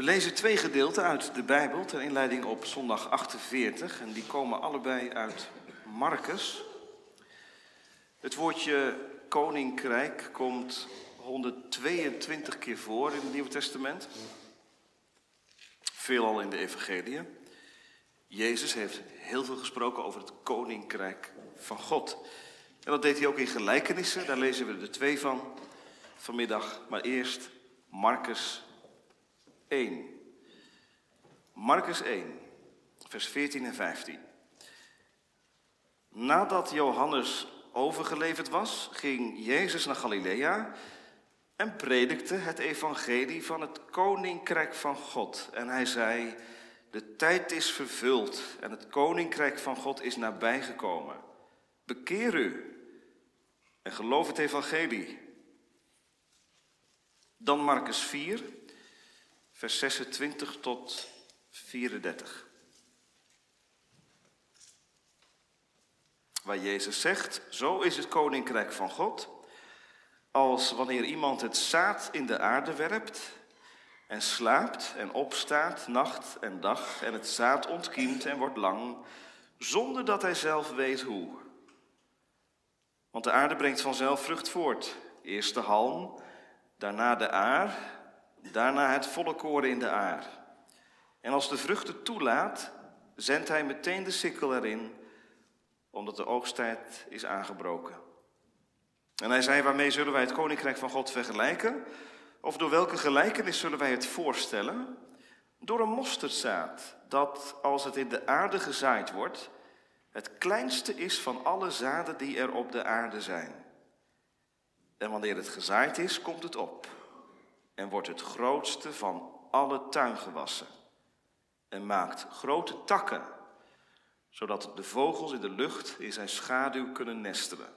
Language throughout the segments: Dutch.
We lezen twee gedeelten uit de Bijbel ter inleiding op zondag 48. En die komen allebei uit Marcus. Het woordje Koninkrijk komt 122 keer voor in het Nieuwe Testament. Veelal in de Evangelieën. Jezus heeft heel veel gesproken over het Koninkrijk van God. En dat deed hij ook in gelijkenissen. Daar lezen we er twee van vanmiddag. Maar eerst Marcus 1. Marcus 1, vers 14 en 15. Nadat Johannes overgeleverd was, ging Jezus naar Galilea en predikte het evangelie van het Koninkrijk van God. En hij zei: de tijd is vervuld en het Koninkrijk van God is nabijgekomen. Bekeer u en geloof het evangelie. Dan Marcus 4, vers 26 tot 34. Waar Jezus zegt: zo is het Koninkrijk van God, als wanneer iemand het zaad in de aarde werpt en slaapt en opstaat nacht en dag en het zaad ontkiemt en wordt lang, zonder dat hij zelf weet hoe. Want de aarde brengt vanzelf vrucht voort. Eerst de halm, daarna de aar, daarna het volle koren in de aar. En als de vruchten toelaat, zendt hij meteen de sikkel erin, omdat de oogsttijd is aangebroken. En hij zei: waarmee zullen wij het Koninkrijk van God vergelijken? Of door welke gelijkenis zullen wij het voorstellen? Door een mosterdzaad, dat als het in de aarde gezaaid wordt, het kleinste is van alle zaden die er op de aarde zijn. En wanneer het gezaaid is, komt het op en wordt het grootste van alle tuingewassen en maakt grote takken, zodat de vogels in de lucht in zijn schaduw kunnen nestelen.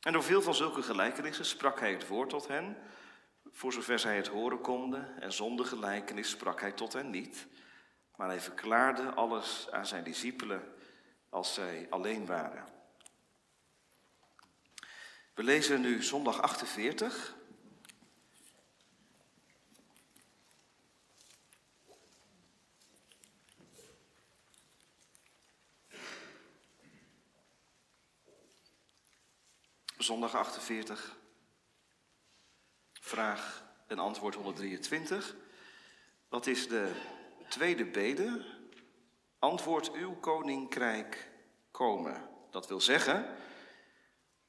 En door veel van zulke gelijkenissen sprak hij het woord tot hen, voor zover zij het horen konden, en zonder gelijkenis sprak hij tot hen niet, maar hij verklaarde alles aan zijn discipelen als zij alleen waren. We lezen nu zondag 48. Zondag 48, vraag en antwoord 123. Wat is de tweede bede? Antwoord: uw koninkrijk komen. Dat wil zeggen,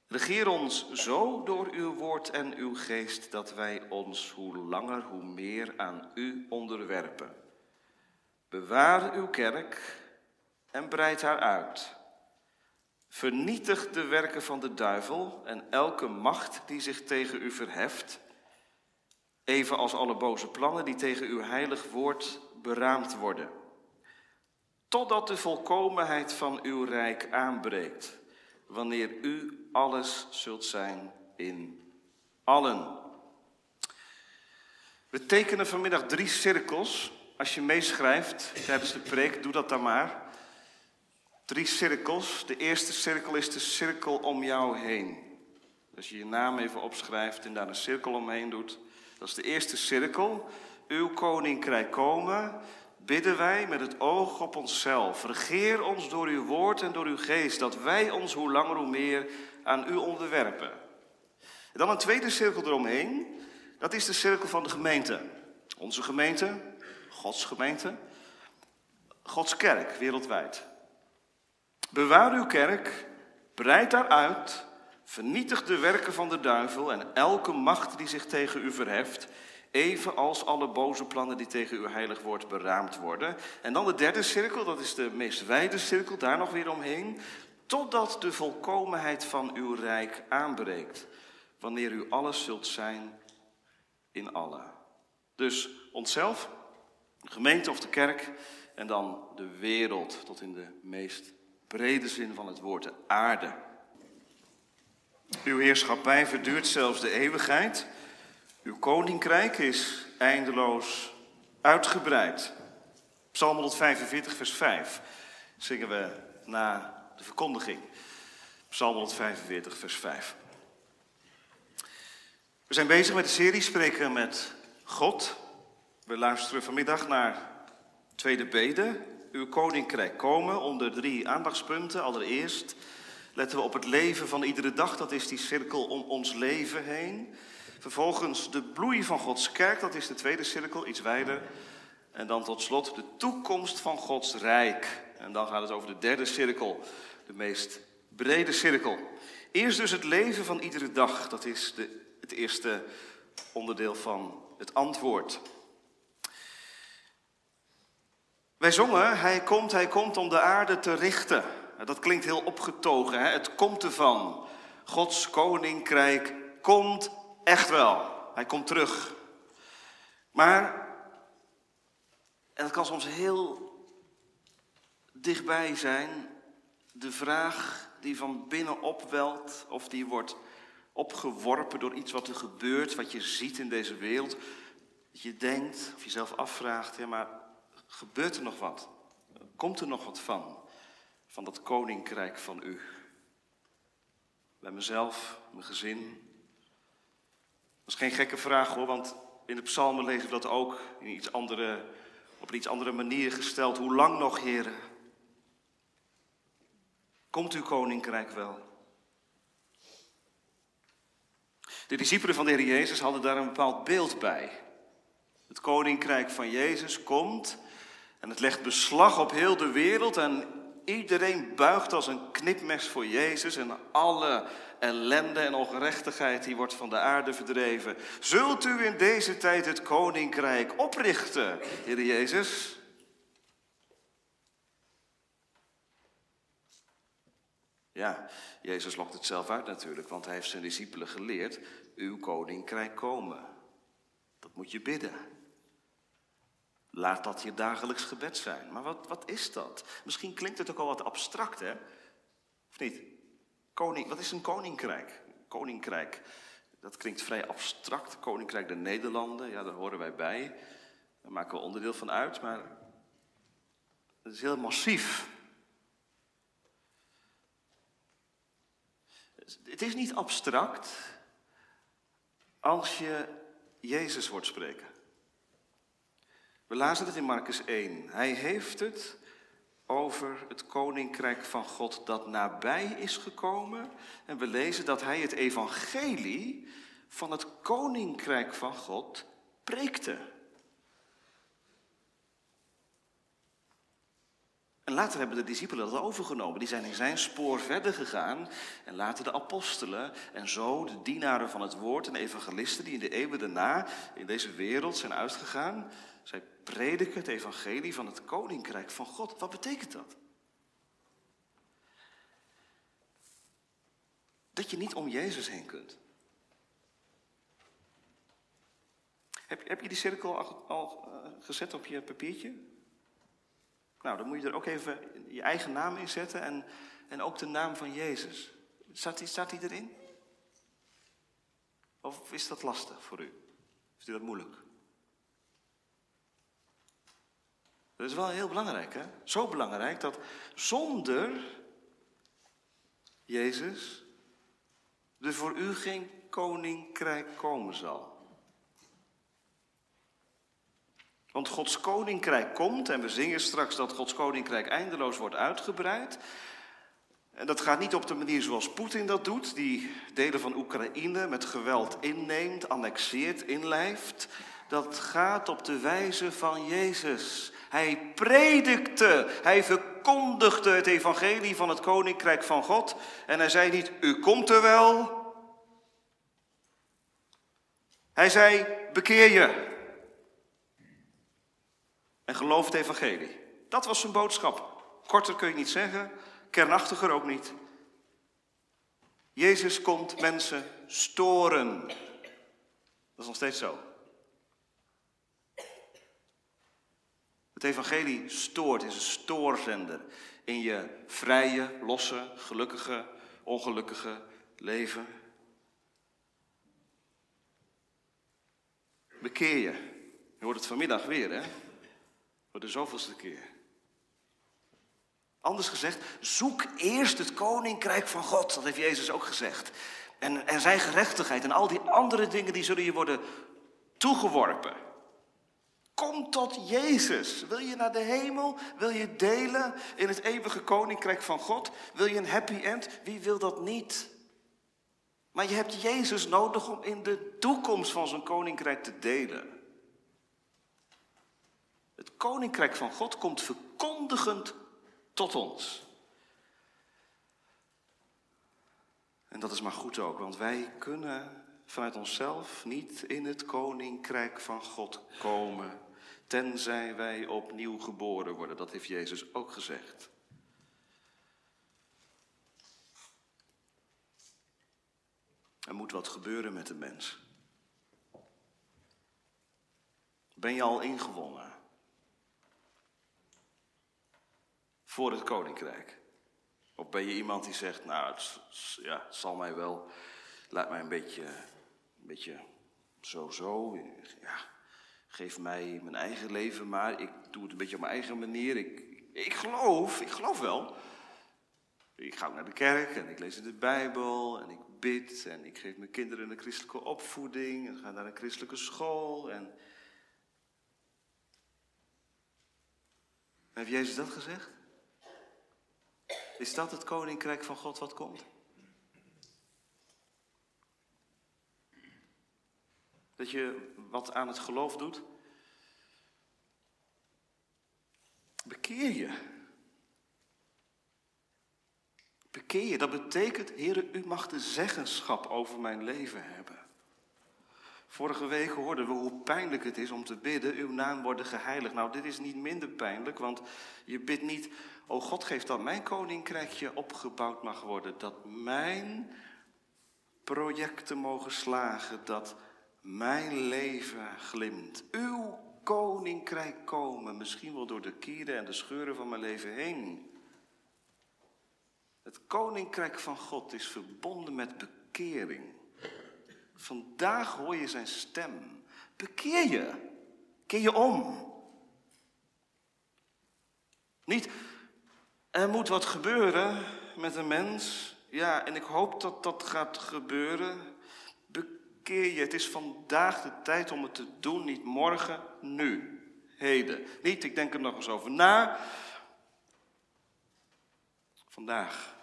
regeer ons zo door uw woord en uw geest, dat wij ons hoe langer hoe meer aan u onderwerpen. Bewaar uw kerk en breid haar uit. Vernietig de werken van de duivel en elke macht die zich tegen u verheft, evenals alle boze plannen die tegen uw heilig woord beraamd worden, totdat de volkomenheid van uw rijk aanbreekt, wanneer u alles zult zijn in allen. We tekenen vanmiddag 3 cirkels. Als je meeschrijft tijdens de preek, doe dat dan maar. 3 cirkels. De eerste cirkel is de cirkel om jou heen. Als je je naam even opschrijft en daar een cirkel omheen doet. Dat is de eerste cirkel. Uw koninkrijk komen, bidden wij met het oog op onszelf. Regeer ons door uw woord en door uw geest, dat wij ons hoe langer hoe meer aan u onderwerpen. En dan een tweede cirkel eromheen. Dat is de cirkel van de gemeente. Onze gemeente, Gods kerk wereldwijd. Bewaar uw kerk, breid haar uit, vernietig de werken van de duivel en elke macht die zich tegen u verheft, evenals alle boze plannen die tegen uw heilig woord beraamd worden. En dan de derde cirkel, dat is de meest wijde cirkel, daar nog weer omheen, totdat de volkomenheid van uw rijk aanbreekt, wanneer u alles zult zijn in allen. Dus onszelf, de gemeente of de kerk, en dan de wereld tot in de meest brede zin van het woord, de aarde. Uw heerschappij verduurt zelfs de eeuwigheid. Uw koninkrijk is eindeloos uitgebreid. Psalm 145, vers 5 zingen we na de verkondiging. Psalm 145, vers 5. We zijn bezig met de serie Spreken met God. We luisteren vanmiddag naar tweede bede, uw koninkrijk komen, onder 3 aandachtspunten. Allereerst letten we op het leven van iedere dag, dat is die cirkel om ons leven heen. Vervolgens de bloei van Gods kerk, dat is de tweede cirkel, iets wijder. En dan tot slot de toekomst van Gods rijk. En dan gaat het over de derde cirkel, de meest brede cirkel. Eerst dus het leven van iedere dag, dat is het eerste onderdeel van het antwoord. Wij zongen, hij komt om de aarde te richten. Dat klinkt heel opgetogen, hè? Het komt ervan. Gods koninkrijk komt echt wel. Hij komt terug. Maar, en dat kan soms heel dichtbij zijn, de vraag die van binnen opwelt, of die wordt opgeworpen door iets wat er gebeurt, wat je ziet in deze wereld. Dat je denkt, of jezelf afvraagt, ja, maar gebeurt er nog wat? Komt er nog wat van dat koninkrijk van u? Bij mezelf, mijn gezin. Dat is geen gekke vraag hoor, want in de psalmen lezen we dat ook op een iets andere manier gesteld. Hoe lang nog, heren? Komt uw koninkrijk wel? De discipelen van de Heer Jezus hadden daar een bepaald beeld bij. Het koninkrijk van Jezus komt en het legt beslag op heel de wereld en iedereen buigt als een knipmes voor Jezus en alle ellende en ongerechtigheid die wordt van de aarde verdreven. Zult u in deze tijd het koninkrijk oprichten, Heer Jezus? Ja, Jezus lokt het zelf uit natuurlijk, want hij heeft zijn discipelen geleerd, uw koninkrijk komen. Dat moet je bidden. Laat dat je dagelijks gebed zijn. Maar wat is dat? Misschien klinkt het ook al wat abstract, hè? Of niet? Wat is een koninkrijk? Koninkrijk, dat klinkt vrij abstract. Koninkrijk der Nederlanden, ja, daar horen wij bij. Daar maken we onderdeel van uit, maar het is heel massief. Het is niet abstract als je Jezus hoort spreken. We lazen het in Marcus 1. Hij heeft het over het koninkrijk van God dat nabij is gekomen. En we lezen dat hij het evangelie van het koninkrijk van God preekte. En later hebben de discipelen dat overgenomen. Die zijn in zijn spoor verder gegaan. En later de apostelen en zo de dienaren van het woord en evangelisten die in de eeuwen daarna in deze wereld zijn uitgegaan. Zij prediken het evangelie van het koninkrijk van God. Wat betekent dat? Dat je niet om Jezus heen kunt. Heb je die cirkel al gezet op je papiertje? Nou, dan moet je er ook even je eigen naam in zetten en ook de naam van Jezus. Staat die erin? Of is dat lastig voor u? Is dat moeilijk? Dat is wel heel belangrijk, hè? Zo belangrijk dat zonder Jezus er voor u geen koninkrijk komen zal. Want Gods koninkrijk komt en we zingen straks dat Gods koninkrijk eindeloos wordt uitgebreid. En dat gaat niet op de manier zoals Poetin dat doet, die delen van Oekraïne met geweld inneemt, annexeert, inlijft. Dat gaat op de wijze van Jezus. Hij predikte, hij verkondigde het evangelie van het koninkrijk van God. En hij zei niet, u komt er wel. Hij zei, bekeer je. En geloof het evangelie. Dat was zijn boodschap. Korter kun je niet zeggen, kernachtiger ook niet. Jezus komt mensen storen. Dat is nog steeds zo. Het evangelie stoort, is een stoorzender in je vrije, losse, gelukkige, ongelukkige leven. Bekeer je. Je hoort het vanmiddag weer, hè? Voor de zoveelste keer. Anders gezegd, zoek eerst het koninkrijk van God. Dat heeft Jezus ook gezegd. En zijn gerechtigheid en al die andere dingen die zullen je worden toegeworpen. Kom tot Jezus. Wil je naar de hemel? Wil je delen in het eeuwige koninkrijk van God? Wil je een happy end? Wie wil dat niet? Maar je hebt Jezus nodig om in de toekomst van zijn koninkrijk te delen. Het koninkrijk van God komt verkondigend tot ons. En dat is maar goed ook, want wij kunnen vanuit onszelf niet in het koninkrijk van God komen, tenzij wij opnieuw geboren worden. Dat heeft Jezus ook gezegd. Er moet wat gebeuren met de mens. Ben je al ingewonnen voor het koninkrijk? Of ben je iemand die zegt, nou, het zal mij wel, laat mij een beetje zo. Ja, geef mij mijn eigen leven, maar ik doe het een beetje op mijn eigen manier. Ik geloof wel. Ik ga ook naar de kerk en ik lees in de Bijbel en ik bid en ik geef mijn kinderen een christelijke opvoeding en ga naar een christelijke school. En heeft Jezus dat gezegd? Is dat het koninkrijk van God wat komt? Dat je wat aan het geloof doet? Bekeer je. Bekeer je, dat betekent, Heere, u mag de zeggenschap over mijn leven hebben. Vorige week hoorden we hoe pijnlijk het is om te bidden, uw naam worden geheiligd. Nou, dit is niet minder pijnlijk, want je bidt niet, o God, geef dat mijn koninkrijkje opgebouwd mag worden. Dat mijn projecten mogen slagen, dat mijn leven glimt. Uw koninkrijk komen, misschien wel door de kieren en de scheuren van mijn leven heen. Het koninkrijk van God is verbonden met bekering. Vandaag hoor je zijn stem. Bekeer je. Keer je om. Niet, er moet wat gebeuren met een mens. Ja, en ik hoop dat dat gaat gebeuren. Bekeer je. Het is vandaag de tijd om het te doen. Niet morgen, nu. Heden. Niet, ik denk er nog eens over na. Vandaag.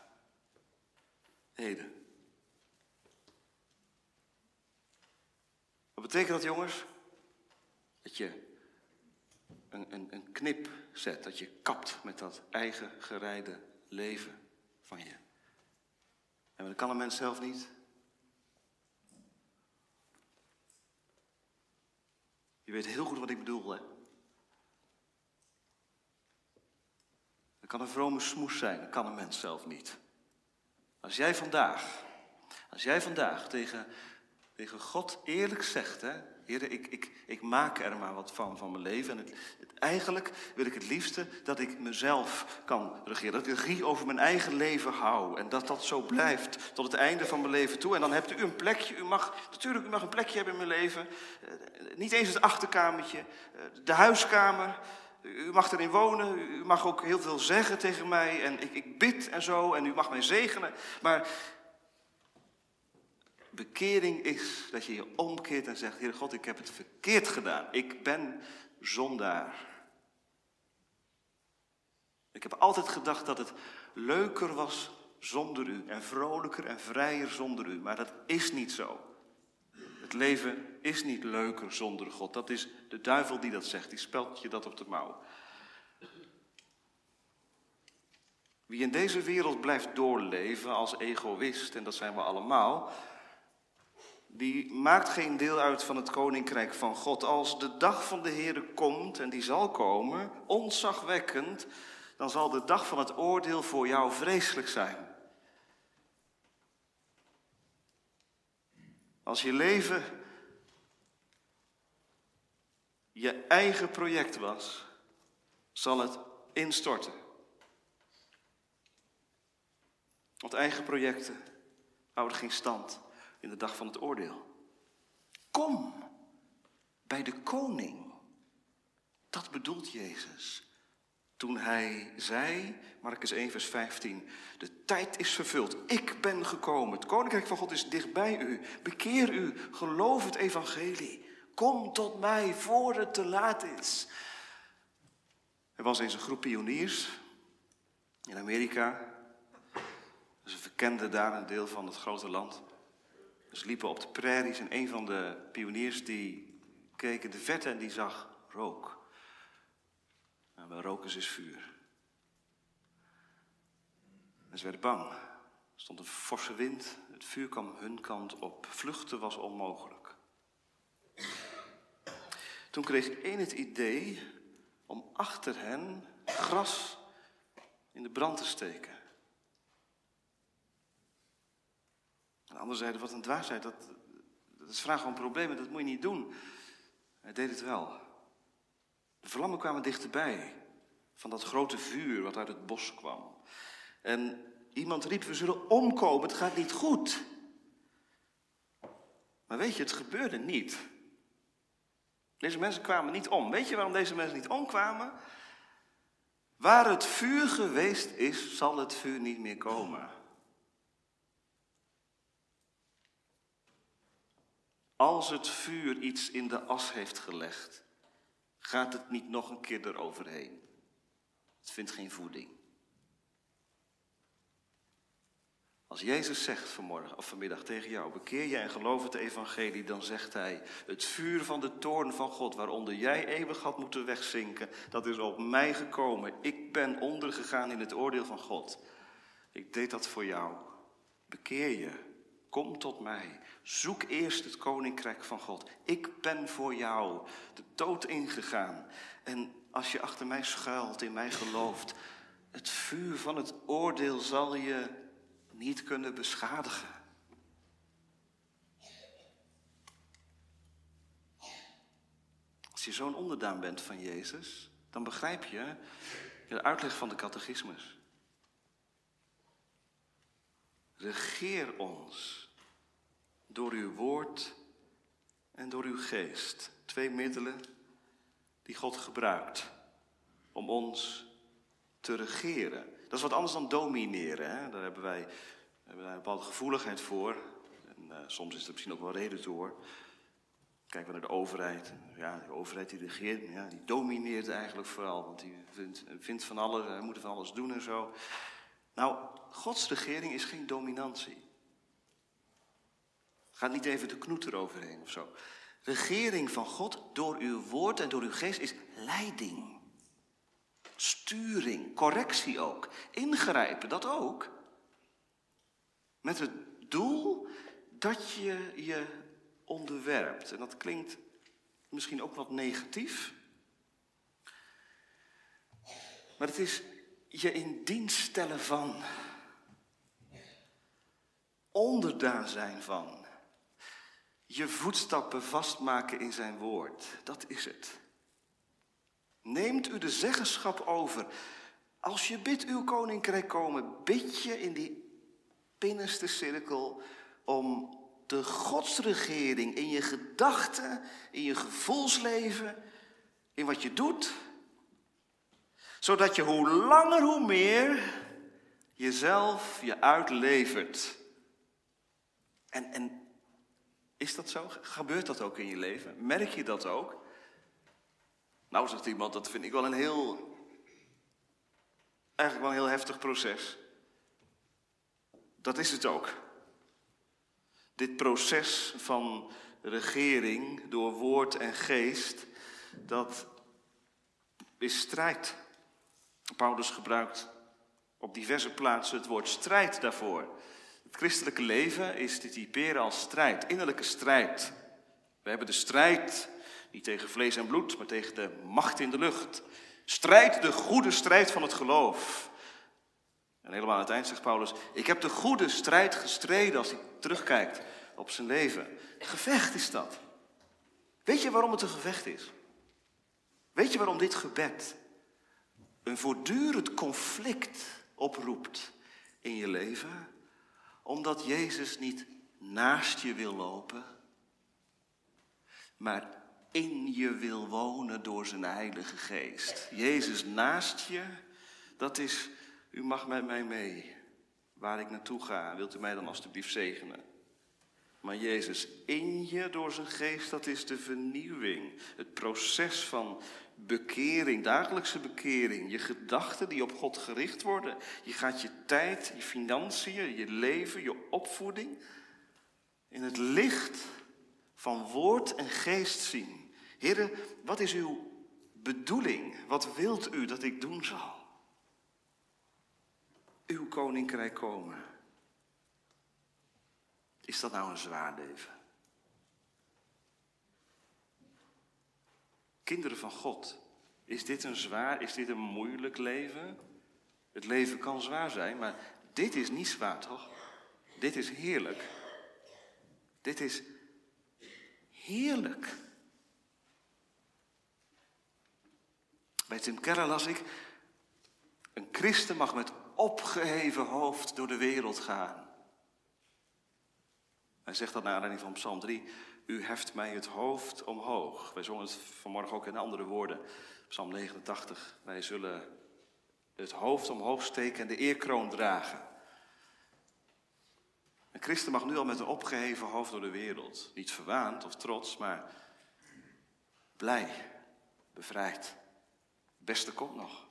Heden. Wat betekent dat, jongens? Dat je een knip zet. Dat je kapt met dat eigen gereide leven van je. En dat kan een mens zelf niet. Je weet heel goed wat ik bedoel, hè? Dat kan een vrome smoes zijn, dat kan een mens zelf niet. Als jij vandaag tegen God eerlijk zegt, hè, Heer, ik maak er maar wat van mijn leven. En eigenlijk wil ik het liefste dat ik mezelf kan regeren. Dat ik regie over mijn eigen leven hou. En dat dat zo blijft tot het einde van mijn leven toe. En dan hebt u een plekje. U mag een plekje hebben in mijn leven. Niet eens het achterkamertje, de huiskamer. U mag erin wonen, u mag ook heel veel zeggen tegen mij en ik bid en zo en u mag mij zegenen. Maar bekering is dat je je omkeert en zegt, Heer God, ik heb het verkeerd gedaan. Ik ben zondaar. Ik heb altijd gedacht dat het leuker was zonder u en vrolijker en vrijer zonder u. Maar dat is niet zo. Het leven is niet leuker zonder God. Dat is de duivel die dat zegt. Die spelt je dat op de mouw. Wie in deze wereld blijft doorleven als egoïst, en dat zijn we allemaal, die maakt geen deel uit van het koninkrijk van God. Als de dag van de Heere komt, en die zal komen, ontzagwekkend, dan zal de dag van het oordeel voor jou vreselijk zijn. Als je leven je eigen project was, zal het instorten. Want eigen projecten houden geen stand in de dag van het oordeel. Kom bij de koning. Dat bedoelt Jezus. Toen hij zei, Marcus 1 vers 15, de tijd is vervuld, ik ben gekomen. Het koninkrijk van God is dichtbij u. Bekeer u, geloof het evangelie. Kom tot mij voor het te laat is. Er was eens een groep pioniers in Amerika. Ze verkenden daar een deel van het grote land. Ze liepen op de prairies en een van de pioniers die keek in de verte en die zag rook. En bij rook is vuur. En ze werden bang. Er stond een forse wind. Het vuur kwam hun kant op. Vluchten was onmogelijk. Toen kreeg één het idee om achter hen gras in de brand te steken. Een ander zei, wat een dwaasheid, dat is vragen om problemen, dat moet je niet doen. Hij deed het wel. De vlammen kwamen dichterbij, van dat grote vuur wat uit het bos kwam. En iemand riep, we zullen omkomen, het gaat niet goed. Maar weet je, het gebeurde niet. Deze mensen kwamen niet om. Weet je waarom deze mensen niet omkwamen? Waar het vuur geweest is, zal het vuur niet meer komen. Als het vuur iets in de as heeft gelegd, gaat het niet nog een keer eroverheen. Het vindt geen voeding. Als Jezus zegt vanmorgen of vanmiddag tegen jou, bekeer je en geloof het evangelie, dan zegt hij, het vuur van de toorn van God, waaronder jij eeuwig had moeten wegzinken, dat is op mij gekomen. Ik ben ondergegaan in het oordeel van God. Ik deed dat voor jou. Bekeer je. Kom tot mij. Zoek eerst het koninkrijk van God. Ik ben voor jou de dood ingegaan. En als je achter mij schuilt, in mij gelooft, het vuur van het oordeel zal je niet kunnen beschadigen. Als je zo'n onderdaan bent van Jezus, dan begrijp je de uitleg van de catechismus. Regeer ons door uw woord en door uw geest. Twee middelen die God gebruikt om ons te regeren. Dat is wat anders dan domineren. Hè? Daar hebben wij een bepaalde gevoeligheid voor. En soms is er misschien ook wel reden door. Kijken we naar de overheid. Ja, de overheid die regeert, ja, die domineert eigenlijk vooral. Want die vindt van alles, hij moet van alles doen en zo. Nou, Gods regering is geen dominantie. Gaat niet even de knoet eroverheen of zo. Regering van God door uw woord en door uw geest is leiding. Sturing, correctie ook. Ingrijpen, dat ook. Met het doel dat je je onderwerpt. En dat klinkt misschien ook wat negatief. Maar het is je in dienst stellen van. Onderdaan zijn van. Je voetstappen vastmaken in zijn woord. Dat is het. Neemt u de zeggenschap over. Als je bidt uw koninkrijk komen, bid je in die binnenste cirkel om de godsregering in je gedachten, in je gevoelsleven, in wat je doet. Zodat je hoe langer hoe meer jezelf je uitlevert. En is dat zo? Gebeurt dat ook in je leven? Merk je dat ook? Nou, zegt iemand, dat vind ik wel een heel heftig proces. Dat is het ook. Dit proces van regering door woord en geest, dat is strijd. Paulus gebruikt op diverse plaatsen het woord strijd daarvoor. Het christelijke leven is te typeren als strijd, innerlijke strijd. We hebben de strijd. Niet tegen vlees en bloed, maar tegen de macht in de lucht. Strijd de goede strijd van het geloof. En helemaal aan het eind zegt Paulus, ik heb de goede strijd gestreden als hij terugkijkt op zijn leven. Een gevecht is dat. Weet je waarom het een gevecht is? Weet je waarom dit gebed een voortdurend conflict oproept in je leven? Omdat Jezus niet naast je wil lopen, maar in je wil wonen door zijn Heilige Geest. Jezus naast je, dat is, u mag met mij mee. Waar ik naartoe ga, wilt u mij dan alstublieft zegenen? Maar Jezus in je door zijn geest, dat is de vernieuwing. Het proces van bekering, dagelijkse bekering. Je gedachten die op God gericht worden. Je gaat je tijd, je financiën, je leven, je opvoeding in het licht van woord en geest zien. Heren, wat is uw bedoeling? Wat wilt u dat ik doen zal? Uw koninkrijk komen. Is dat nou een zwaar leven? Kinderen van God, is dit een zwaar, is dit een moeilijk leven? Het leven kan zwaar zijn, maar dit is niet zwaar, toch? Dit is heerlijk. Dit is heerlijk. Bij Tim Keller las ik: een christen mag met opgeheven hoofd door de wereld gaan. Hij zegt dat naar aanleiding van Psalm 3. U heft mij het hoofd omhoog. Wij zongen het vanmorgen ook in andere woorden. Psalm 89. Wij zullen het hoofd omhoog steken en de eerkroon dragen. Een christen mag nu al met een opgeheven hoofd door de wereld. Niet verwaand of trots, maar blij, bevrijd. Het beste komt nog.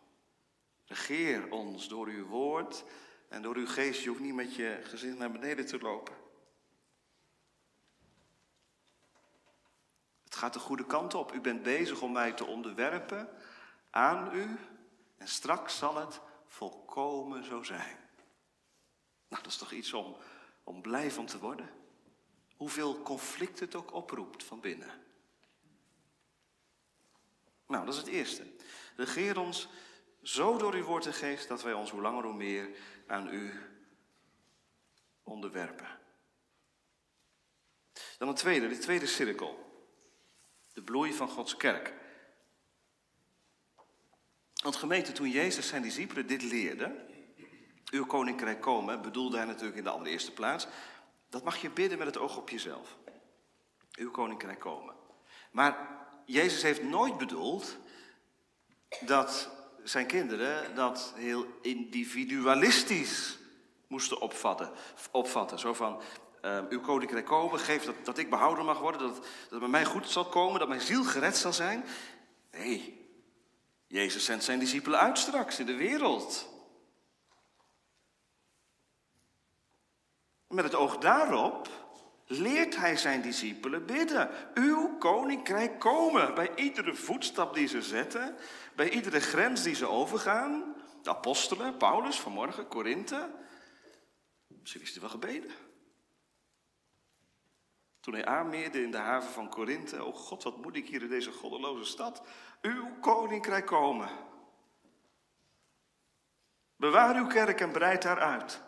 Regeer ons door uw woord en door uw geest. Je hoeft niet met je gezicht naar beneden te lopen. Het gaat de goede kant op. U bent bezig om mij te onderwerpen aan u. En straks zal het volkomen zo zijn. Nou, dat is toch iets om blij van te worden. Hoeveel conflict het ook oproept van binnen. Nou, dat is het eerste. Regeer ons zo door uw woord en geest dat wij ons hoe langer hoe meer aan u onderwerpen. Dan een tweede, de tweede cirkel. De bloei van Gods kerk. Want gemeente, toen Jezus zijn discipelen dit leerde, uw koninkrijk komen, bedoelde hij natuurlijk in de allereerste plaats, dat mag je bidden met het oog op jezelf. Uw koninkrijk komen. Maar Jezus heeft nooit bedoeld dat zijn kinderen dat heel individualistisch moesten opvatten. Zo van, uw koninkrijk komen, geef dat ik behouden mag worden, dat bij mij goed zal komen, dat mijn ziel gered zal zijn. Nee, Jezus zendt zijn discipelen uit straks in de wereld. Met het oog daarop leert hij zijn discipelen bidden. Uw koninkrijk komen. Bij iedere voetstap die ze zetten. Bij iedere grens die ze overgaan. De apostelen, Paulus, vanmorgen, Korinthe. Misschien is hij wel gebeden. Toen hij aanmeerde in de haven van Korinthe. O God, wat moet ik hier in deze goddeloze stad. Uw koninkrijk komen. Bewaar uw kerk en breid haar uit.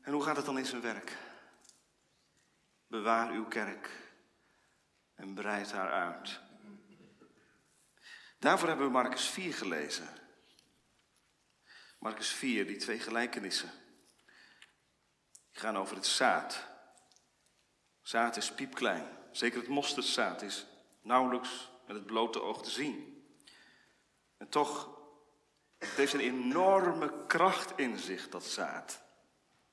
En hoe gaat het dan in zijn werk? Bewaar uw kerk en breid haar uit. Daarvoor hebben we Marcus 4 gelezen. Marcus 4, die twee gelijkenissen. Die gaan over het zaad. Zaad is piepklein. Zeker het mosterdzaad is nauwelijks met het blote oog te zien. En toch, het heeft een enorme kracht in zich, dat zaad.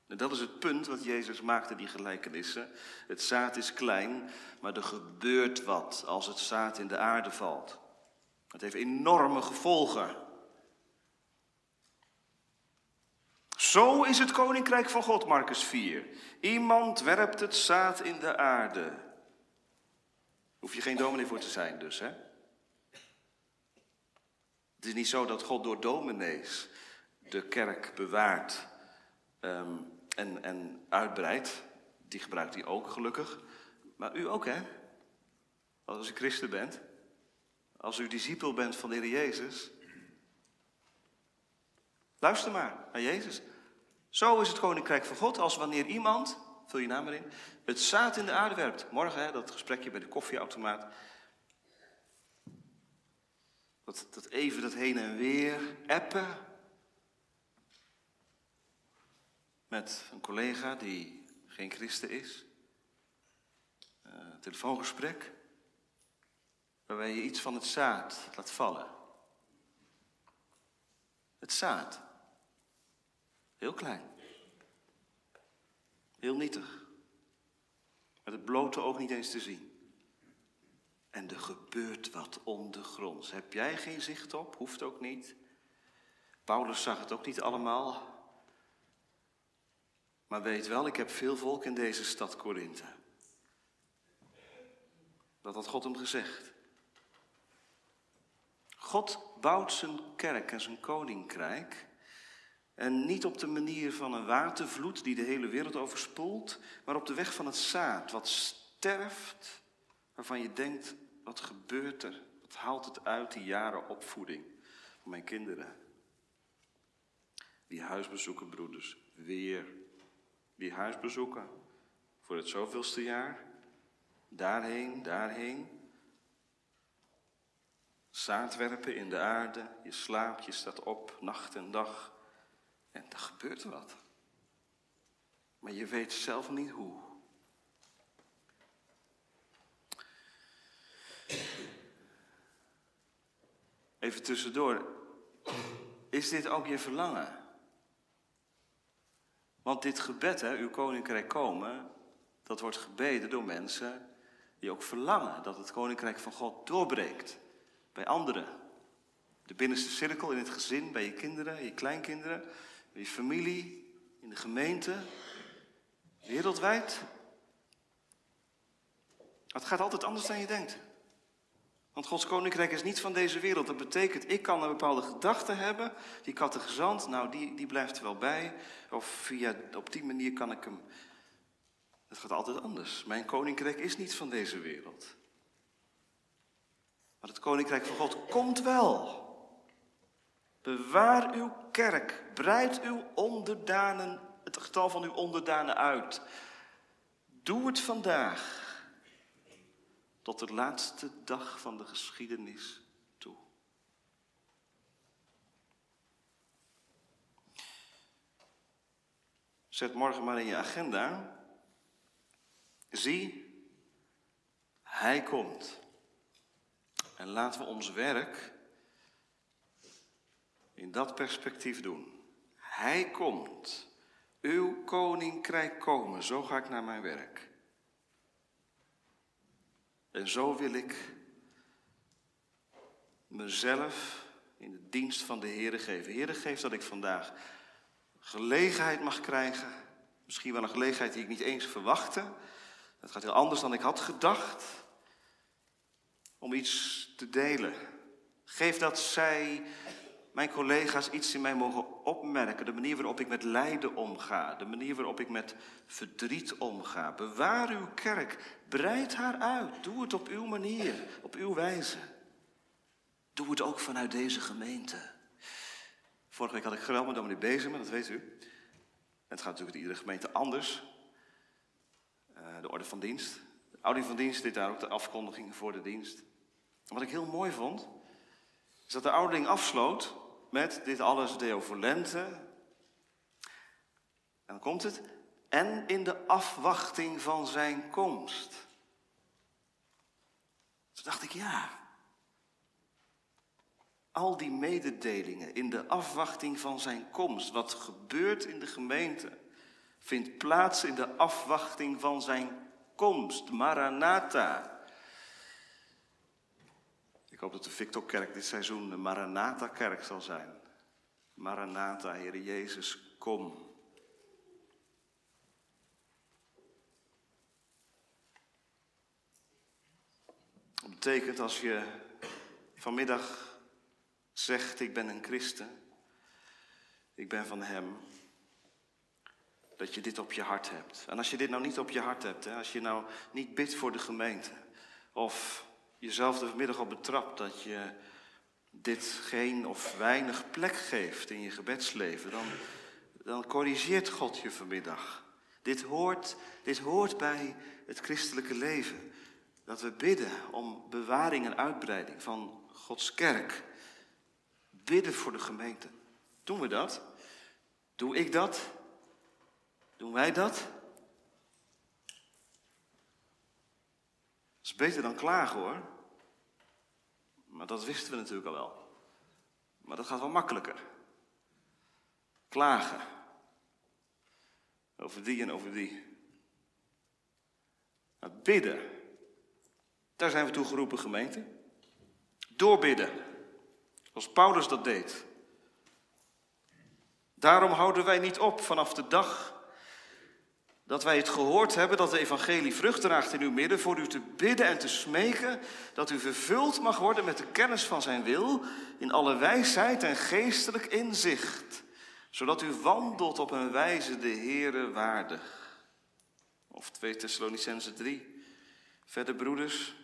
En dat is het punt wat Jezus maakte in die gelijkenissen. Het zaad is klein, maar er gebeurt wat als het zaad in de aarde valt. Het heeft enorme gevolgen. Zo is het koninkrijk van God, Marcus 4. Iemand werpt het zaad in de aarde. Hoef je geen dominee voor te zijn dus, hè? Het is niet zo dat God door dominees de kerk bewaart en uitbreidt. Die gebruikt hij ook, gelukkig. Maar u ook, hè? Als u christen bent. Als u discipel bent van de Heer Jezus. Luister maar naar Jezus. Zo is het koninkrijk van God als wanneer iemand, vul je naam maar in, het zaad in de aarde werpt. Morgen, hè, dat gesprekje bij de koffieautomaat. Dat even dat heen en weer appen. Met een collega die geen christen is. Een telefoongesprek. Waarbij je iets van het zaad laat vallen. Het zaad. Heel klein. Heel nietig. Met het blote oog niet eens te zien. En er gebeurt wat ondergronds. Heb jij geen zicht op? Hoeft ook niet. Paulus zag het ook niet allemaal. Maar weet wel, ik heb veel volk in deze stad Korinthe. Dat had God hem gezegd. God bouwt zijn kerk en zijn koninkrijk. En niet op de manier van een watervloed die de hele wereld overspoelt. Maar op de weg van het zaad. Wat sterft, waarvan je denkt, wat gebeurt er? Wat haalt het uit die jaren opvoeding van mijn kinderen? Die huisbezoeken, broeders, weer. Die huisbezoeken voor het zoveelste jaar. Daarheen. Zaad werpen in de aarde, je slaapt, je staat op, nacht en dag. En er gebeurt wat. Maar je weet zelf niet hoe. Even tussendoor. Is dit ook je verlangen? Want dit gebed, hè, uw koninkrijk komen, dat wordt gebeden door mensen die ook verlangen dat het koninkrijk van God doorbreekt. Bij anderen. De binnenste cirkel in het gezin, bij je kinderen, je kleinkinderen, bij je familie, in de gemeente, wereldwijd. Het gaat altijd anders dan je denkt. Want Gods koninkrijk is niet van deze wereld. Dat betekent, ik kan een bepaalde gedachte hebben. Die kattegezant, nou die blijft er wel bij. Of op die manier kan ik hem... Het gaat altijd anders. Mijn koninkrijk is niet van deze wereld. Maar het koninkrijk van God komt wel. Bewaar uw kerk. Breid uw onderdanen, het getal van uw onderdanen uit. Doe het vandaag. Tot de laatste dag van de geschiedenis toe. Zet morgen maar in je agenda. Zie, hij komt. En laten we ons werk in dat perspectief doen. Hij komt. Uw koninkrijk komen. Zo ga ik naar mijn werk. En zo wil ik mezelf in de dienst van de Heere geven. Heere, geef dat ik vandaag gelegenheid mag krijgen. Misschien wel een gelegenheid die ik niet eens verwachtte. Dat gaat heel anders dan ik had gedacht. Om iets te delen. Geef dat zij, mijn collega's, iets in mij mogen opmerken. De manier waarop ik met lijden omga. De manier waarop ik met verdriet omga. Bewaar uw kerk. Breid haar uit. Doe het op uw manier. Op uw wijze. Doe het ook vanuit deze gemeente. Vorige week had ik geruild met dominee Bezem, dat weet u. En het gaat natuurlijk in iedere gemeente anders. De orde van dienst. De ouding van dienst deed daar ook de afkondiging voor de dienst. En wat ik heel mooi vond, is dat de ouderling afsloot met dit alles deo volente. En dan komt het. En in de afwachting van zijn komst. Toen dacht ik, ja. Al die mededelingen in de afwachting van zijn komst. Wat gebeurt in de gemeente, vindt plaats in de afwachting van zijn komst. Maranatha. Ik hoop dat de Victorkerk dit seizoen de Maranatha-kerk zal zijn. Maranatha, Heere Jezus, kom. Dat betekent als je vanmiddag zegt, ik ben een christen, ik ben van hem, dat je dit op je hart hebt. En als je dit nou niet op je hart hebt, hè, als je nou niet bidt voor de gemeente, of jezelf er vanmiddag al betrapt dat je dit geen of weinig plek geeft in je gebedsleven, dan corrigeert God je vanmiddag. Dit hoort bij het christelijke leven. Dat we bidden om bewaring en uitbreiding van Gods kerk. Bidden voor de gemeente. Doen we dat? Doe ik dat? Doen wij dat? Dat is beter dan klagen, hoor. Maar dat wisten we natuurlijk al wel. Maar dat gaat wel makkelijker. Klagen. Over die en over die. Het bidden. Daar zijn we toe geroepen, gemeente. Doorbidden. Zoals Paulus dat deed. Daarom houden wij niet op vanaf de dag dat wij het gehoord hebben dat de evangelie vrucht draagt in uw midden, voor u te bidden en te smeken dat u vervuld mag worden met de kennis van zijn wil in alle wijsheid en geestelijk inzicht, zodat u wandelt op een wijze de Heere waardig. Of 2 Thessalonicenzen 3. Verder, broeders,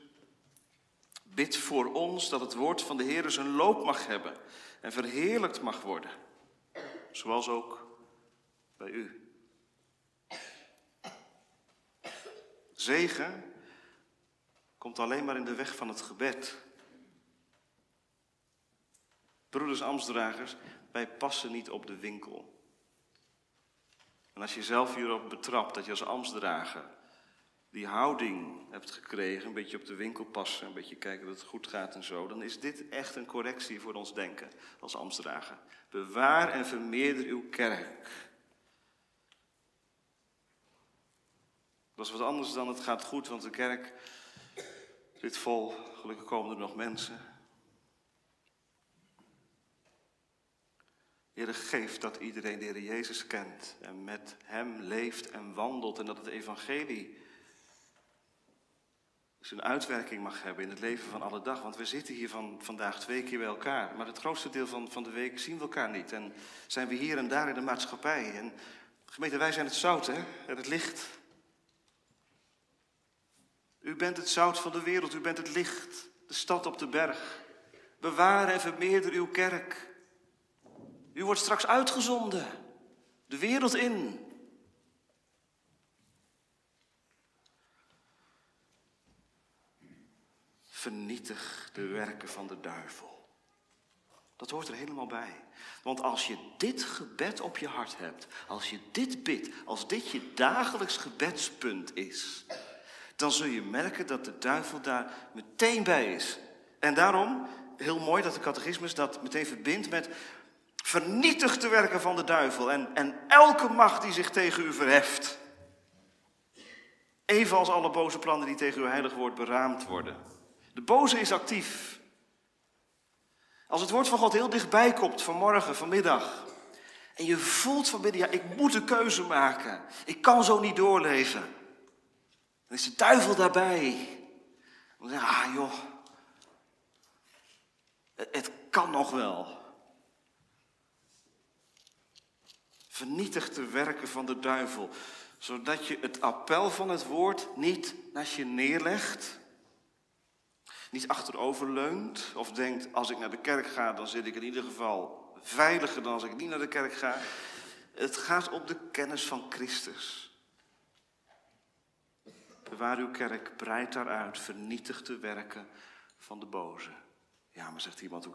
bid voor ons dat het woord van de Heere zijn loop mag hebben en verheerlijkt mag worden, zoals ook bij u. Zegen komt alleen maar in de weg van het gebed. Broeders ambtsdragers, wij passen niet op de winkel. En als je zelf hierop betrapt dat je als ambtsdrager die houding hebt gekregen, een beetje op de winkel passen, een beetje kijken dat het goed gaat en zo, dan is dit echt een correctie voor ons denken als ambtsdrager. Bewaar en vermeerder uw kerk. Dat is wat anders dan het gaat goed, want de kerk zit vol. Gelukkig komen er nog mensen. Heere, geef dat iedereen de Heer Jezus kent en met hem leeft en wandelt. En dat het evangelie zijn uitwerking mag hebben in het leven van alle dag. Want we zitten hier vandaag 2 keer bij elkaar. Maar het grootste deel van de week zien we elkaar niet. En zijn we hier en daar in de maatschappij. En gemeente, wij zijn het zout, hè? En het licht. U bent het zout van de wereld, u bent het licht, de stad op de berg. Bewaar en vermeerder uw kerk. U wordt straks uitgezonden, de wereld in. Vernietig de werken van de duivel. Dat hoort er helemaal bij. Want als je dit gebed op je hart hebt, als je dit bidt, als dit je dagelijks gebedspunt is, dan zul je merken dat de duivel daar meteen bij is. En daarom, heel mooi dat de catechismus dat meteen verbindt met vernietig de werken van de duivel en elke macht die zich tegen u verheft. Evenals alle boze plannen die tegen uw heilig woord beraamd worden. De boze is actief. Als het woord van God heel dichtbij komt, vanmorgen, vanmiddag, en je voelt vanmiddag, ja, ik moet een keuze maken. Ik kan zo niet doorleven. Dan is de duivel daarbij. Dan zeg je, ah joh, het kan nog wel. Vernietig de werken van de duivel, zodat je het appel van het woord niet naast je neerlegt, niet achteroverleunt of denkt, als ik naar de kerk ga, dan zit ik in ieder geval veiliger dan als ik niet naar de kerk ga. Het gaat om de kennis van Christus. Bewaar uw kerk, breid daaruit, vernietig de werken van de boze. Ja, maar zegt iemand, hoe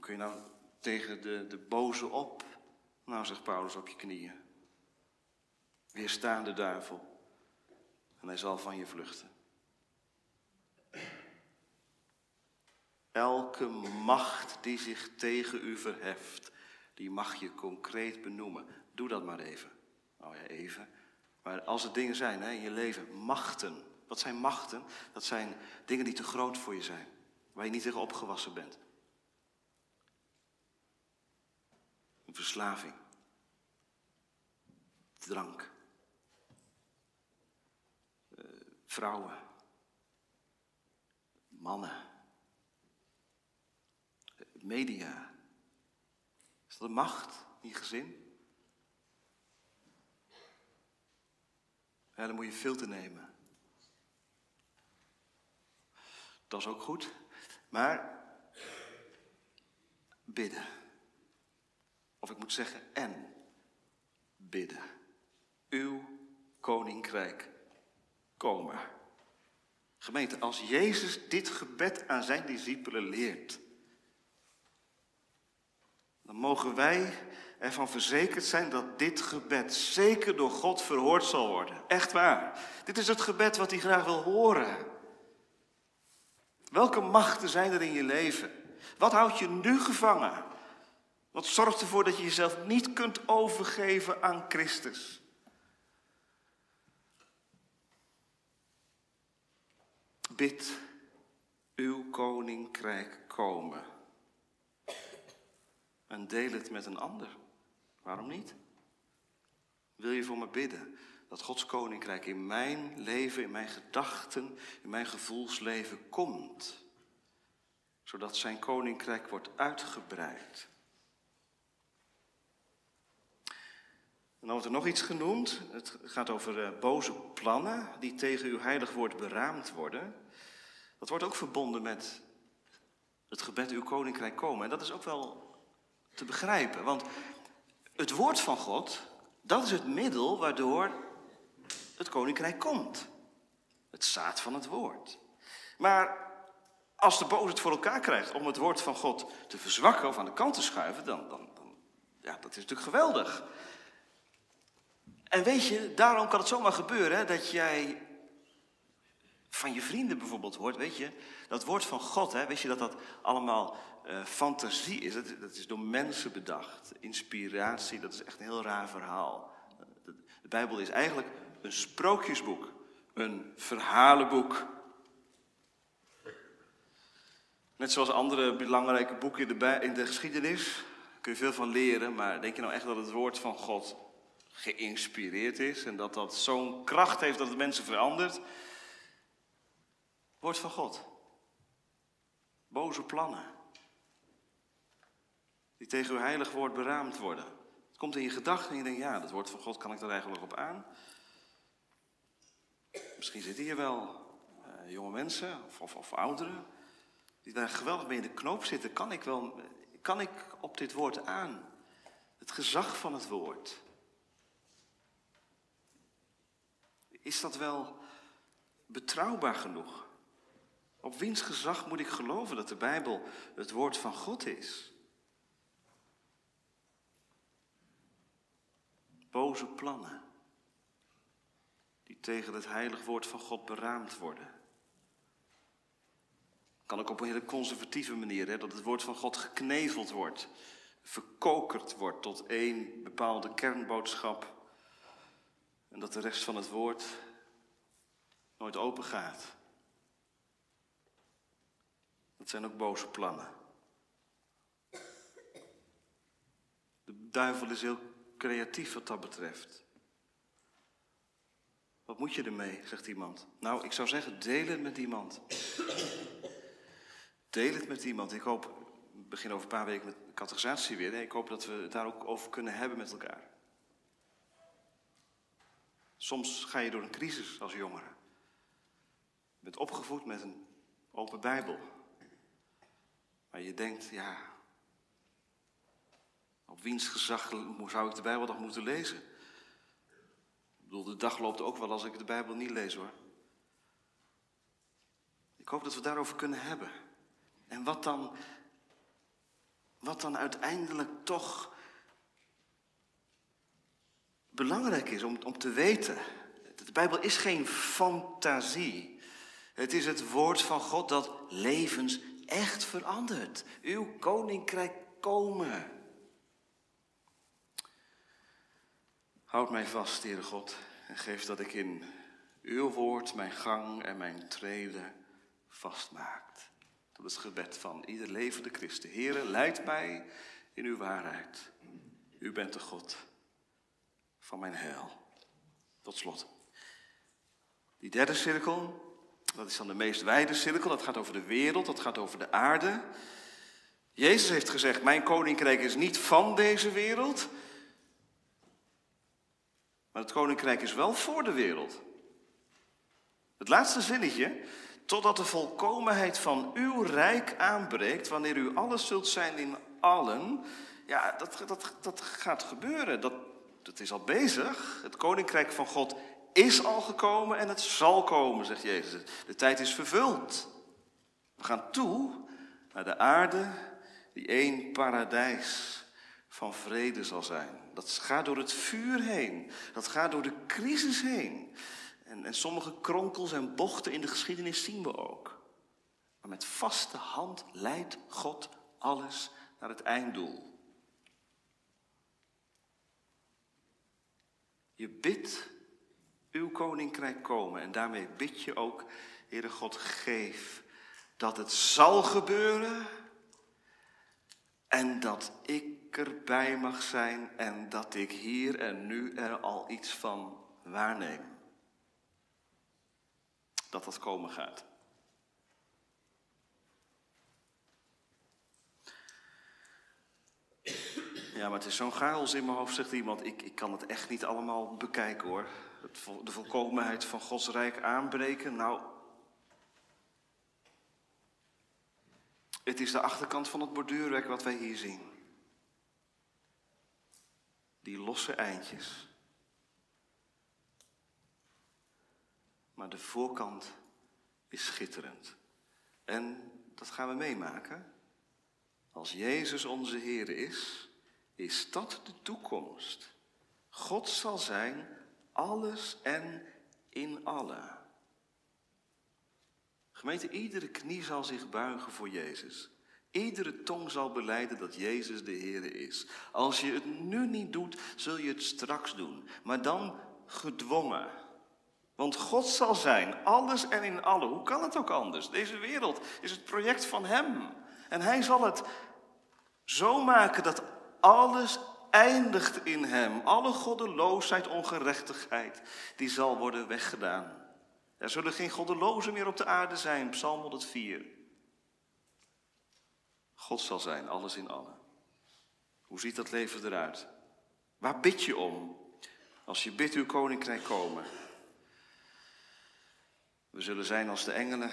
kun je nou tegen de boze op? Nou, zegt Paulus, op je knieën. Weerstaan de duivel en hij zal van je vluchten. Elke macht die zich tegen u verheft, die mag je concreet benoemen. Doe dat maar even. Nou ja, even. Maar als er dingen zijn, hè, in je leven, machten. Wat zijn machten? Dat zijn dingen die te groot voor je zijn. Waar je niet tegen opgewassen bent. Een verslaving. Drank. Vrouwen. Mannen. Media. Is dat de macht in je gezin? Ja, dan moet je filter nemen. Dat is ook goed. Maar bidden. Of ik moet zeggen, en bidden. Uw koninkrijk komen. Gemeente, als Jezus dit gebed aan zijn discipelen leert, dan mogen wij ervan verzekerd zijn dat dit gebed zeker door God verhoord zal worden. Echt waar. Dit is het gebed wat hij graag wil horen. Welke machten zijn er in je leven? Wat houdt je nu gevangen? Wat zorgt ervoor dat je jezelf niet kunt overgeven aan Christus? bid, uw koninkrijk komen. En deel het met een ander. Waarom niet? Wil je voor me bidden dat Gods koninkrijk in mijn leven, in mijn gedachten, in mijn gevoelsleven komt? Zodat zijn koninkrijk wordt uitgebreid. En dan wordt er nog iets genoemd. Het gaat over boze plannen die tegen uw heilig woord beraamd worden. Dat wordt ook verbonden met het gebed uw koninkrijk komen. En dat is ook wel te begrijpen. Want het woord van God, dat is het middel waardoor het koninkrijk komt. Het zaad van het woord. Maar als de boze het voor elkaar krijgt om het woord van God te verzwakken of aan de kant te schuiven, dan dat is natuurlijk geweldig. En weet je, daarom kan het zomaar gebeuren hè, dat jij van je vrienden bijvoorbeeld hoort, weet je, dat woord van God, hè, weet je dat allemaal fantasie is? Dat is door mensen bedacht. Inspiratie, dat is echt een heel raar verhaal. De Bijbel is eigenlijk een sprookjesboek, een verhalenboek. Net zoals andere belangrijke boeken in de geschiedenis, daar kun je veel van leren, maar denk je nou echt dat het woord van God geïnspireerd is en dat dat zo'n kracht heeft dat het mensen verandert? Woord van God. Boze plannen. Die tegen uw heilig woord beraamd worden. Het komt in je gedachten en je denkt, ja, dat woord van God, kan ik daar eigenlijk nog op aan? Misschien zitten hier wel jonge mensen of ouderen die daar geweldig mee in de knoop zitten. Kan ik op dit woord aan? Het gezag van het woord. Is dat wel betrouwbaar genoeg? Op wiens gezag moet ik geloven dat de Bijbel het woord van God is? Boze plannen die tegen het heilig woord van God beraamd worden. Kan ook op een hele conservatieve manier, hè, dat het woord van God gekneveld wordt, verkokerd wordt tot één bepaalde kernboodschap. En dat de rest van het woord nooit open gaat. Dat zijn ook boze plannen. De duivel is heel creatief wat dat betreft. Wat moet je ermee, zegt iemand. Nou, ik zou zeggen, deel het met iemand. Deel het met iemand. Ik hoop, ik begin over een paar weken met catechisatie weer. Ik hoop dat we het daar ook over kunnen hebben met elkaar. Soms ga je door een crisis als jongere. Je bent opgevoed met een open Bijbel. Maar je denkt, ja, op wiens gezag zou ik de Bijbel nog moeten lezen? Ik bedoel, de dag loopt ook wel als ik de Bijbel niet lees hoor. Ik hoop dat we daarover kunnen hebben. En wat dan uiteindelijk toch belangrijk is om te weten. De Bijbel is geen fantasie. Het is het woord van God dat levens echt verandert. Uw koninkrijk komen. Houd mij vast, Heere God, en geef dat ik in uw woord mijn gang en mijn treden vastmaakt. Dat is het gebed van ieder levende christen. Heere, leid mij in uw waarheid. U bent de God van mijn heil. Tot slot. Die derde cirkel, dat is dan de meest wijde cirkel. Dat gaat over de wereld, dat gaat over de aarde. Jezus heeft gezegd, mijn koninkrijk is niet van deze wereld. Maar het koninkrijk is wel voor de wereld. Het laatste zinnetje. Totdat de volkomenheid van uw rijk aanbreekt, wanneer u alles zult zijn in allen. Ja, dat gaat gebeuren. Dat is al bezig. Het koninkrijk van God is al gekomen en het zal komen, zegt Jezus. De tijd is vervuld. We gaan toe naar de aarde die één paradijs van vrede zal zijn. Dat gaat door het vuur heen. Dat gaat door de crisis heen. En sommige kronkels en bochten in de geschiedenis zien we ook. Maar met vaste hand leidt God alles naar het einddoel. Je bidt, uw koninkrijk komen. En daarmee bid je ook, Heere God, geef dat het zal gebeuren. En dat ik erbij mag zijn en dat ik hier en nu er al iets van waarneem. Dat dat komen gaat. Ja, maar het is zo'n chaos in mijn hoofd, zegt iemand. Ik kan het echt niet allemaal bekijken, hoor. De volkomenheid van Gods rijk aanbreken, nou... Het is de achterkant van het borduurwerk wat wij hier zien. Die losse eindjes. Maar de voorkant is schitterend. En dat gaan we meemaken. Als Jezus onze Heer is, is dat de toekomst. God zal zijn alles en in allen. Gemeente, iedere knie zal zich buigen voor Jezus. Iedere tong zal belijden dat Jezus de Heer is. Als je het nu niet doet, zul je het straks doen. Maar dan gedwongen. Want God zal zijn, alles en in allen. Hoe kan het ook anders? Deze wereld is het project van Hem. En Hij zal het zo maken dat alles eindigt in Hem. Alle goddeloosheid, ongerechtigheid, die zal worden weggedaan. Er zullen geen goddelozen meer op de aarde zijn, Psalm 104. God zal zijn, alles in allen. Hoe ziet dat leven eruit? Waar bid je om? Als je bidt, uw koninkrijk komen. We zullen zijn als de engelen,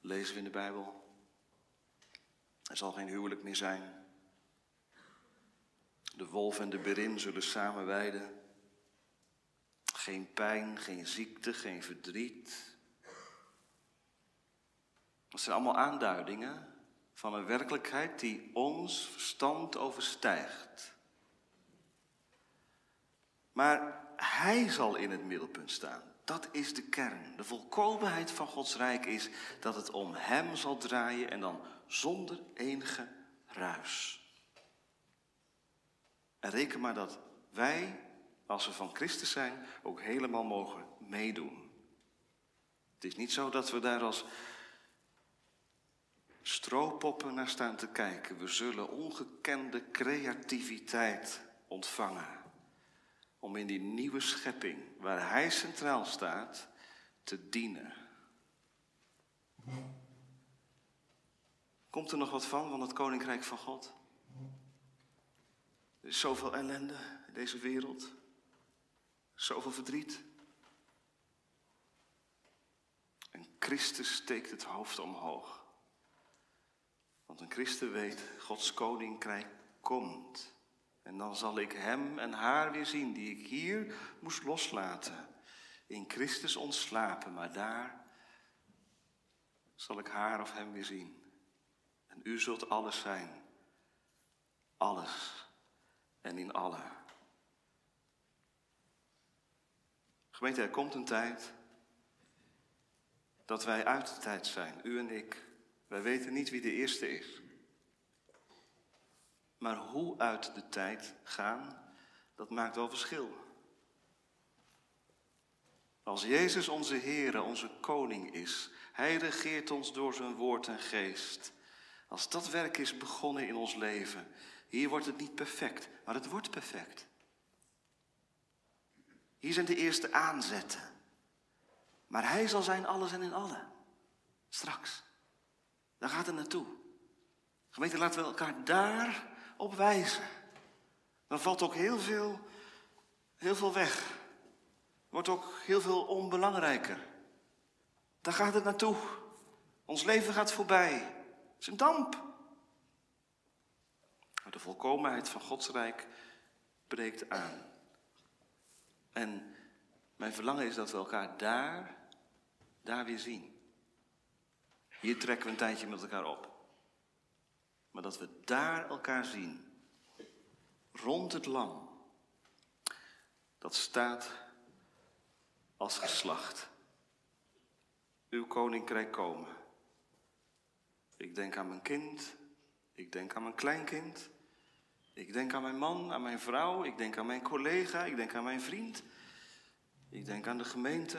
lezen we in de Bijbel. Er zal geen huwelijk meer zijn. De wolf en de berin zullen samen weiden. Geen pijn, geen ziekte, geen verdriet. Dat zijn allemaal aanduidingen van een werkelijkheid die ons verstand overstijgt. Maar Hij zal in het middelpunt staan. Dat is de kern. De volkomenheid van Gods rijk is dat het om Hem zal draaien en dan zonder enige ruis. En reken maar dat wij, als we van Christus zijn, ook helemaal mogen meedoen. Het is niet zo dat we daar als stroopoppen naar staan te kijken. We zullen ongekende creativiteit ontvangen. Om in die nieuwe schepping, waar Hij centraal staat, te dienen. Komt er nog wat van het Koninkrijk van God? Er is zoveel ellende in deze wereld. Zoveel verdriet. En Christus steekt het hoofd omhoog. Want een christen weet, Gods koninkrijk komt. En dan zal ik hem en haar weer zien die ik hier moest loslaten. In Christus ontslapen, maar daar zal ik haar of hem weer zien. En u zult alles zijn. Alles. En in allen. Gemeente, er komt een tijd dat wij uit de tijd zijn, u en ik. Wij weten niet wie de eerste is. Maar hoe uit de tijd gaan, dat maakt wel verschil. Als Jezus onze Heer, onze koning is, Hij regeert ons door zijn woord en geest. Als dat werk is begonnen in ons leven, hier wordt het niet perfect, maar het wordt perfect. Hier zijn de eerste aanzetten. Maar Hij zal zijn alles en in allen. Straks. Daar gaat het naartoe. Gemeente, laten we elkaar daarop wijzen. Dan valt ook heel veel weg. Wordt ook heel veel onbelangrijker. Daar gaat het naartoe. Ons leven gaat voorbij. Het is een damp. Maar de volkomenheid van Gods rijk breekt aan. En mijn verlangen is dat we elkaar daar weer zien. Hier trekken we een tijdje met elkaar op. Maar dat we daar elkaar zien. Rond het lam. Dat staat als geslacht. Uw koninkrijk komen. Ik denk aan mijn kind. Ik denk aan mijn kleinkind. Ik denk aan mijn man, aan mijn vrouw, ik denk aan mijn collega, ik denk aan mijn vriend. Ik denk aan de gemeente.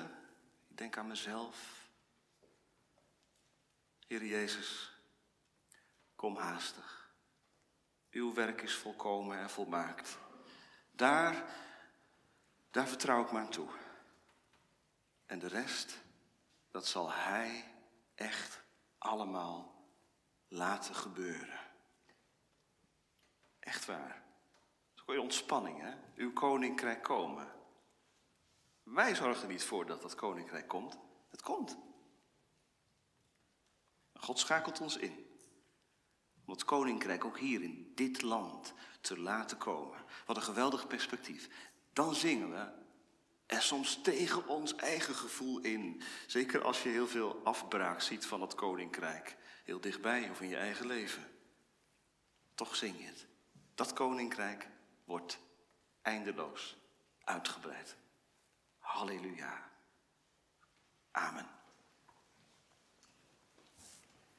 Ik denk aan mezelf. Heer Jezus, kom haastig. Uw werk is volkomen en volmaakt. Daar vertrouw ik me aan toe. En de rest, dat zal Hij echt allemaal laten gebeuren. Echt waar. Zo kun je ontspanning, hè? Uw koninkrijk komen. Wij zorgen er niet voor dat dat koninkrijk komt. Het komt. God schakelt ons in. Om het koninkrijk ook hier in dit land te laten komen. Wat een geweldig perspectief. Dan zingen we er soms tegen ons eigen gevoel in. Zeker als je heel veel afbraak ziet van het koninkrijk. Heel dichtbij of in je eigen leven. Toch zing je het. Dat koninkrijk wordt eindeloos uitgebreid. Halleluja. Amen.